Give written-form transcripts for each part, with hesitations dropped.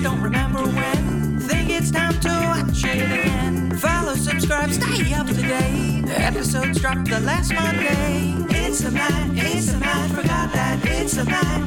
just don't remember when. Think it's time to watch it again. Follow, subscribe, stay up to date. Episodes drop the last Monday. It's a Matt, forgot that. It's a Matt, forgot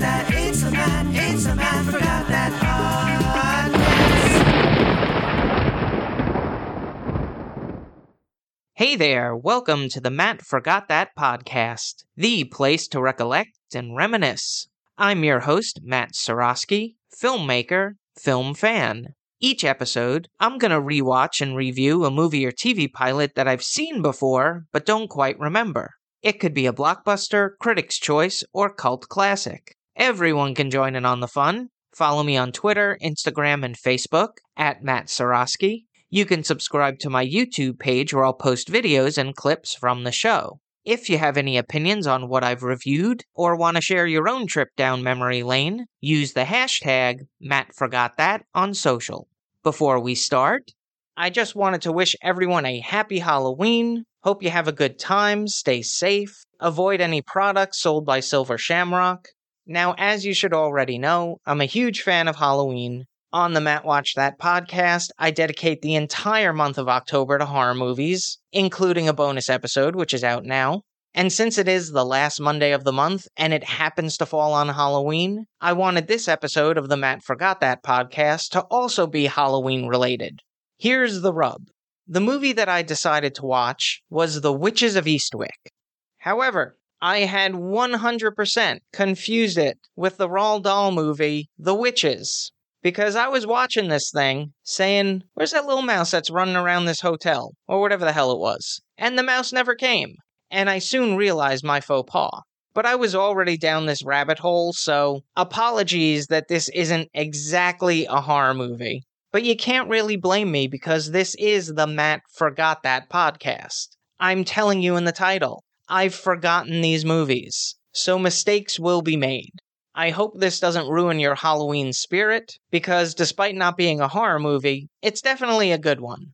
that. It's a Matt, forgot that. Hey there, welcome to the Matt Forgot That Podcast, the place to recollect and reminisce. I'm your host, Matt Soroski, filmmaker, film fan. Each episode, I'm going to rewatch and review a movie or TV pilot that I've seen before, but don't quite remember. It could be a blockbuster, critic's choice, or cult classic. Everyone can join in on the fun. Follow me on Twitter, Instagram, and Facebook, at Matt Soroski. You can subscribe to my YouTube page where I'll post videos and clips from the show. If you have any opinions on what I've reviewed or want to share your own trip down memory lane, use the hashtag MattForgotThat on social. Before we start, I just wanted to wish everyone a happy Halloween. Hope you have a good time, stay safe, avoid any products sold by Silver Shamrock. Now, as you should already know, I'm a huge fan of Halloween. On the Matt Watch That podcast, I dedicate the entire month of October to horror movies, including a bonus episode, which is out now. And since it is the last Monday of the month, and it happens to fall on Halloween, I wanted this episode of the Matt Forgot That podcast to also be Halloween-related. Here's the rub. The movie that I decided to watch was The Witches of Eastwick. However, I had 100% confused it with the Roald Dahl movie, The Witches. Because I was watching this thing, saying, where's that little mouse that's running around this hotel? Or whatever the hell it was. And the mouse never came. And I soon realized my faux pas. But I was already down this rabbit hole, so apologies that this isn't exactly a horror movie. But you can't really blame me because this is the Matt Forgot That podcast. I'm telling you in the title, I've forgotten these movies. So mistakes will be made. I hope this doesn't ruin your Halloween spirit, because despite not being a horror movie, it's definitely a good one.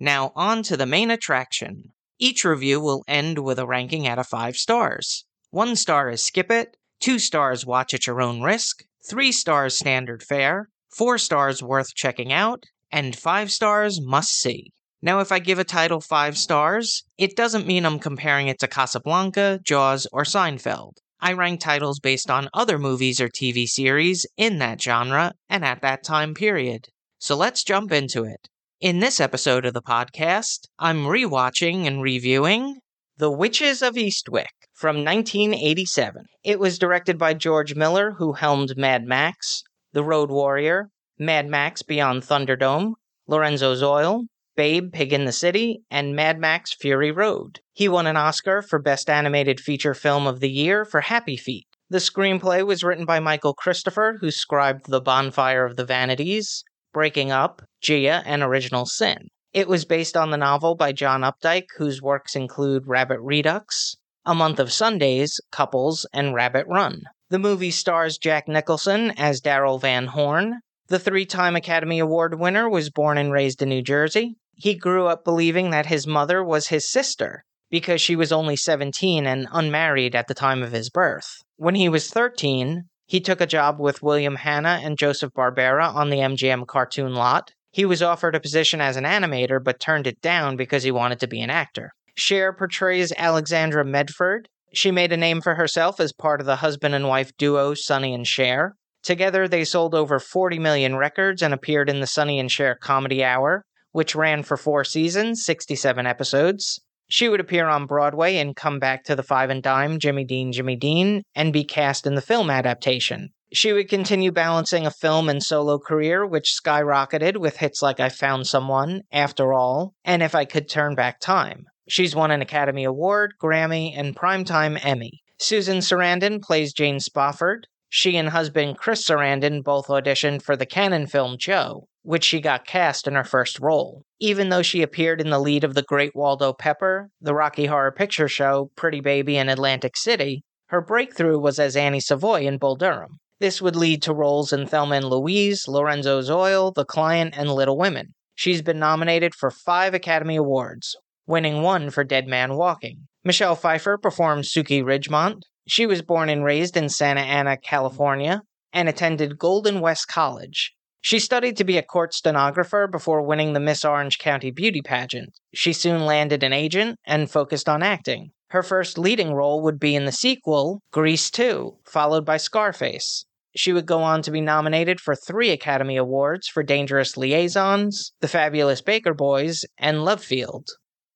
Now on to the main attraction. Each review will end with a ranking out of 5 stars. 1 star is skip it, 2 stars watch at your own risk, 3 stars standard fare, 4 stars worth checking out, and 5 stars must see. Now if I give a title 5 stars, it doesn't mean I'm comparing it to Casablanca, Jaws, or Seinfeld. I rank titles based on other movies or TV series in that genre and at that time period. So let's jump into it. In this episode of the podcast, I'm rewatching and reviewing The Witches of Eastwick from 1987. It was directed by George Miller, who helmed Mad Max, The Road Warrior, Mad Max Beyond Thunderdome, Lorenzo's Oil, Babe, Pig in the City, and Mad Max Fury Road. He won an Oscar for Best Animated Feature Film of the Year for Happy Feet. The screenplay was written by Michael Christopher, who scribed The Bonfire of the Vanities, Breaking Up, Gia, and Original Sin. It was based on the novel by John Updike, whose works include Rabbit Redux, A Month of Sundays, Couples, and Rabbit Run. The movie stars Jack Nicholson as Daryl Van Horn. The 3-time Academy Award winner was born and raised in New Jersey. He grew up believing that his mother was his sister because she was only 17 and unmarried at the time of his birth. When he was 13, he took a job with William Hanna and Joseph Barbera on the MGM cartoon lot. He was offered a position as an animator but turned it down because he wanted to be an actor. Cher portrays Alexandra Medford. She made a name for herself as part of the husband and wife duo Sonny and Cher. Together, they sold over 40 million records and appeared in the Sonny and Cher Comedy Hour, which ran for 4 seasons, 67 episodes. She would appear on Broadway and come back to the Five and Dime, Jimmy Dean, and be cast in the film adaptation. She would continue balancing a film and solo career, which skyrocketed with hits like I Found Someone, After All, and If I Could Turn Back Time. She's won an Academy Award, Grammy, and Primetime Emmy. Susan Sarandon plays Jane Spofford. She and husband Chris Sarandon both auditioned for the canon film Joe, which she got cast in her first role. Even though she appeared in the lead of The Great Waldo Pepper, The Rocky Horror Picture Show, Pretty Baby, and Atlantic City, her breakthrough was as Annie Savoy in Bull Durham. This would lead to roles in Thelma and Louise, Lorenzo's Oil, The Client, and Little Women. She's been nominated for 5 Academy Awards, winning 1 for Dead Man Walking. Michelle Pfeiffer performed Suki Ridgemont. She was born and raised in Santa Ana, California. and attended Golden West College. She studied to be a court stenographer before winning the Miss Orange County beauty pageant. She soon landed an agent and focused on acting. Her first leading role would be in the sequel, Grease 2, followed by Scarface. She would go on to be nominated for 3 Academy Awards for Dangerous Liaisons, The Fabulous Baker Boys, and Lovefield.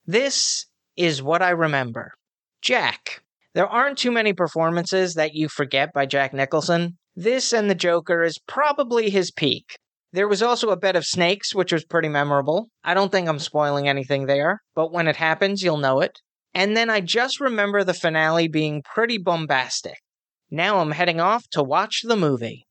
This is what I remember. Jack. There aren't too many performances that you forget by Jack Nicholson. This and the Joker is probably his peak. There was also a bed of snakes, which was pretty memorable. I don't think I'm spoiling anything there, but when it happens, you'll know it. And then I just remember the finale being pretty bombastic. Now I'm heading off to watch the movie.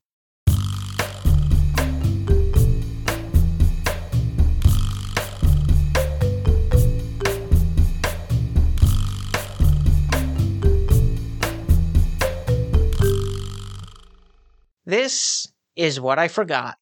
This is what I forgot.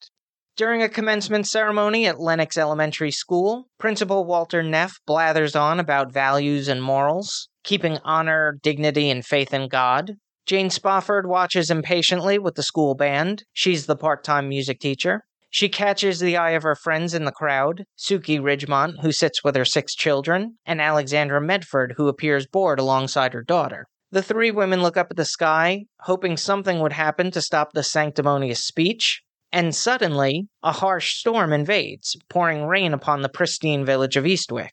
During a commencement ceremony at Lenox Elementary School, Principal Walter Neff blathers on about values and morals, keeping honor, dignity, and faith in God. Jane Spofford watches impatiently with the school band. She's the part-time music teacher. She catches the eye of her friends in the crowd, Suki Ridgemont, who sits with her 6 children, and Alexandra Medford, who appears bored alongside her daughter. The 3 women look up at the sky, hoping something would happen to stop the sanctimonious speech, and suddenly, a harsh storm invades, pouring rain upon the pristine village of Eastwick.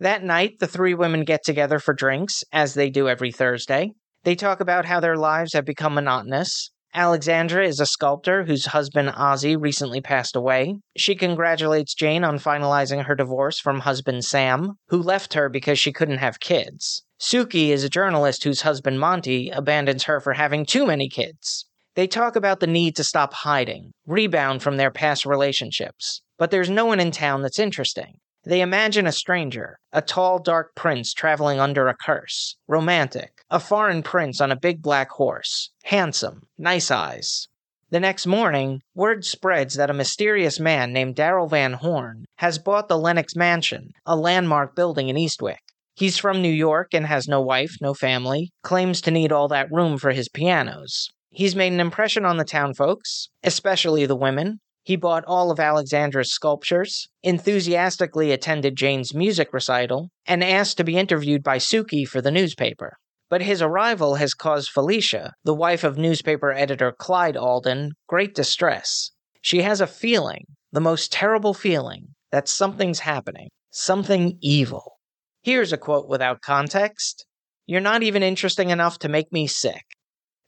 That night, the 3 women get together for drinks, as they do every Thursday. They talk about how their lives have become monotonous. Alexandra is a sculptor whose husband Ozzy recently passed away. She congratulates Jane on finalizing her divorce from husband Sam, who left her because she couldn't have kids. Suki is a journalist whose husband Monty abandons her for having too many kids. They talk about the need to stop hiding, rebound from their past relationships, but there's no one in town that's interesting. They imagine a stranger, a tall, dark prince traveling under a curse, romantic, a foreign prince on a big black horse, handsome, nice eyes. The next morning, word spreads that a mysterious man named Daryl Van Horn has bought the Lenox Mansion, a landmark building in Eastwick. He's from New York and has no wife, no family, claims to need all that room for his pianos. He's made an impression on the town folks, especially the women. He bought all of Alexandra's sculptures, enthusiastically attended Jane's music recital, and asked to be interviewed by Suki for the newspaper. But his arrival has caused Felicia, the wife of newspaper editor Clyde Alden, great distress. She has a feeling, the most terrible feeling, that something's happening, something evil. Here's a quote without context. "You're not even interesting enough to make me sick."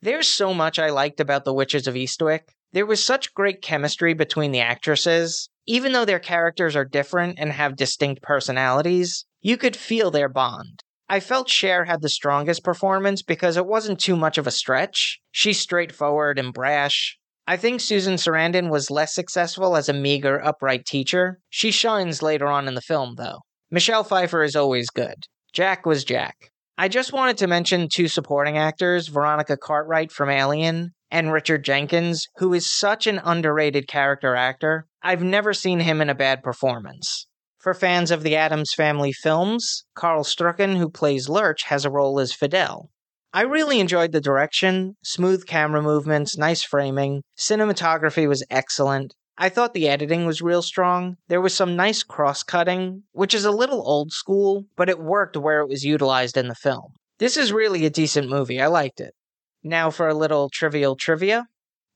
There's so much I liked about The Witches of Eastwick. There was such great chemistry between the actresses. Even though their characters are different and have distinct personalities, you could feel their bond. I felt Cher had the strongest performance because it wasn't too much of a stretch. She's straightforward and brash. I think Susan Sarandon was less successful as a meager, upright teacher. She shines later on in the film, though. Michelle Pfeiffer is always good. Jack was Jack. I just wanted to mention 2 supporting actors, Veronica Cartwright from Alien, and Richard Jenkins, who is such an underrated character actor. I've never seen him in a bad performance. For fans of the Addams Family films, Carl Strucken, who plays Lurch, has a role as Fidel. I really enjoyed the direction, smooth camera movements, nice framing, cinematography was excellent. I thought the editing was real strong. There was some nice cross-cutting, which is a little old school, but it worked where it was utilized in the film. This is really a decent movie. I liked it. Now for a little trivia.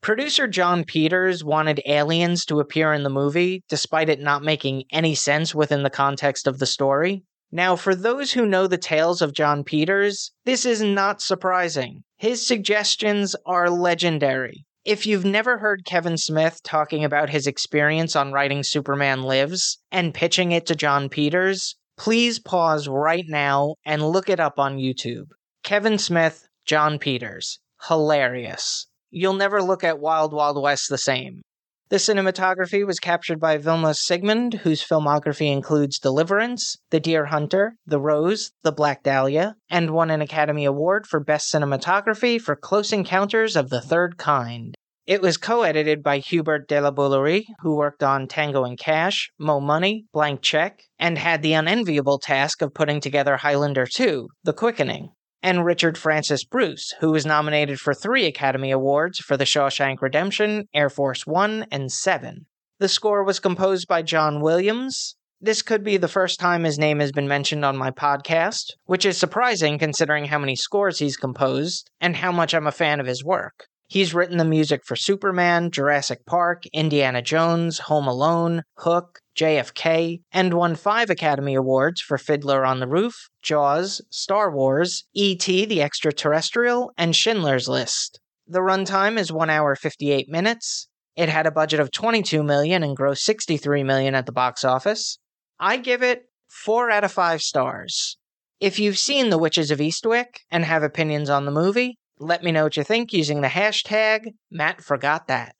Producer John Peters wanted aliens to appear in the movie, despite it not making any sense within the context of the story. Now, for those who know the tales of John Peters, this is not surprising. His suggestions are legendary. If you've never heard Kevin Smith talking about his experience on writing Superman Lives and pitching it to John Peters, please pause right now and look it up on YouTube. Kevin Smith, John Peters. Hilarious. You'll never look at Wild Wild West the same. The cinematography was captured by Vilmos Sigmund, whose filmography includes Deliverance, The Deer Hunter, The Rose, The Black Dahlia, and won an Academy Award for Best Cinematography for Close Encounters of the Third Kind. It was co-edited by Hubert de la Bouillerie, who worked on Tango and Cash, Mo' Money, Blank Check, and had the unenviable task of putting together Highlander 2, The Quickening. and Richard Francis Bruce, who was nominated for 3 Academy Awards for The Shawshank Redemption, Air Force One, and Seven. The score was composed by John Williams. This could be the first time his name has been mentioned on my podcast, which is surprising considering how many scores he's composed and how much I'm a fan of his work. He's written the music for Superman, Jurassic Park, Indiana Jones, Home Alone, Hook, JFK, and won 5 Academy Awards for Fiddler on the Roof, Jaws, Star Wars, E.T. the Extraterrestrial, and Schindler's List. The runtime is 1 hour 58 minutes. It had a budget of $22 million and grossed $63 million at the box office. I give it 4 out of 5 stars. If you've seen The Witches of Eastwick and have opinions on the movie, let me know what you think using the hashtag MattForgotThat.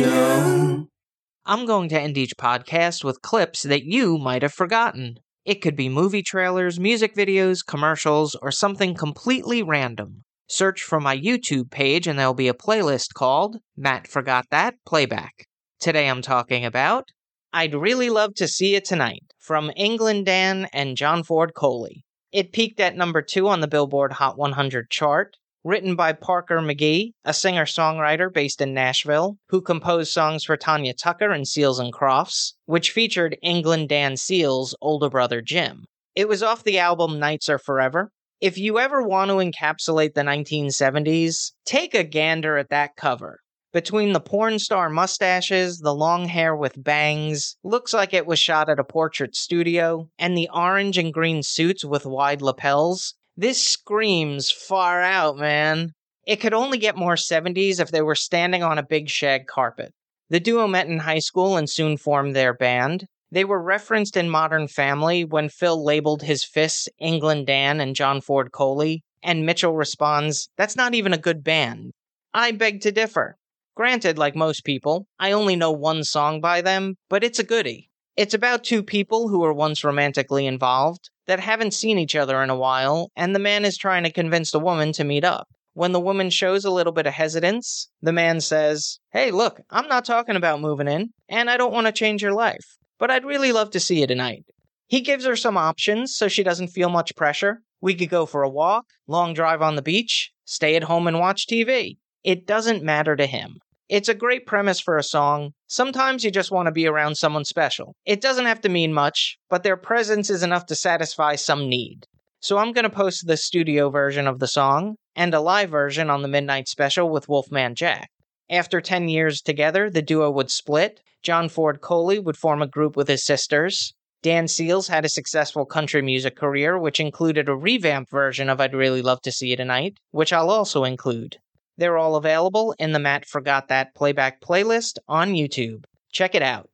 I'm going to end each podcast with clips that you might have forgotten. It could be movie trailers, music videos, commercials, or something completely random. Search for my YouTube page and there'll be a playlist called Matt Forgot That Playback. Today I'm talking about I'd Really Love to See You Tonight from England Dan and John Ford Coley. It peaked at number 2 on the Billboard Hot 100 chart. Written by Parker McGee, a singer-songwriter based in Nashville, who composed songs for Tanya Tucker and Seals and Crofts, which featured England Dan Seals' older brother Jim. It was off the album Nights Are Forever. If you ever want to encapsulate the 1970s, take a gander at that cover. Between the porn star mustaches, the long hair with bangs, looks like it was shot at a portrait studio, and the orange and green suits with wide lapels, this screams far out, man. It could only get more 70s if they were standing on a big shag carpet. The duo met in high school and soon formed their band. They were referenced in Modern Family when Phil labeled his fists England Dan and John Ford Coley, and Mitchell responds, "That's not even a good band." I beg to differ. Granted, like most people, I only know one song by them, but it's a goodie. It's about 2 people who were once romantically involved that haven't seen each other in a while, and the man is trying to convince the woman to meet up. When the woman shows a little bit of hesitance, the man says, "Hey, look, I'm not talking about moving in, and I don't want to change your life, but I'd really love to see you tonight." He gives her some options so she doesn't feel much pressure. We could go for a walk, long drive on the beach, stay at home and watch TV. It doesn't matter to him. It's a great premise for a song. Sometimes you just want to be around someone special. It doesn't have to mean much, but their presence is enough to satisfy some need. So I'm going to post the studio version of the song and a live version on the Midnight Special with Wolfman Jack. After 10 years together, the duo would split. John Ford Coley would form a group with his sisters. Dan Seals had a successful country music career, which included a revamped version of I'd Really Love to See You Tonight, which I'll also include. They're all available in the Matt Forgot That Playback playlist on YouTube. Check it out.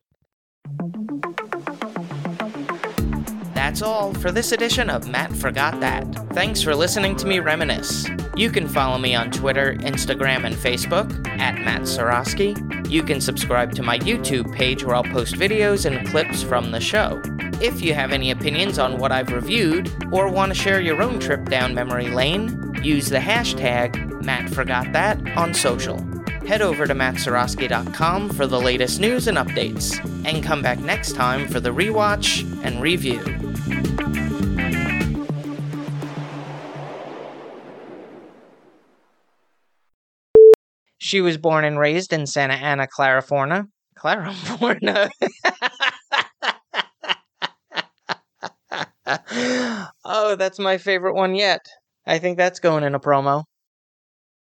That's all for this edition of Matt Forgot That. Thanks for listening to me reminisce. You can follow me on Twitter, Instagram, and Facebook at Matt Soroski. You can subscribe to my YouTube page where I'll post videos and clips from the show. If you have any opinions on what I've reviewed or want to share your own trip down memory lane, use the hashtag MattForgotThat on social. Head over to mattsoroski.com for the latest news and updates, and come back next time for the rewatch and review. She was born and raised in Santa Ana, California. Oh, that's my favorite one yet. I think that's going in a promo.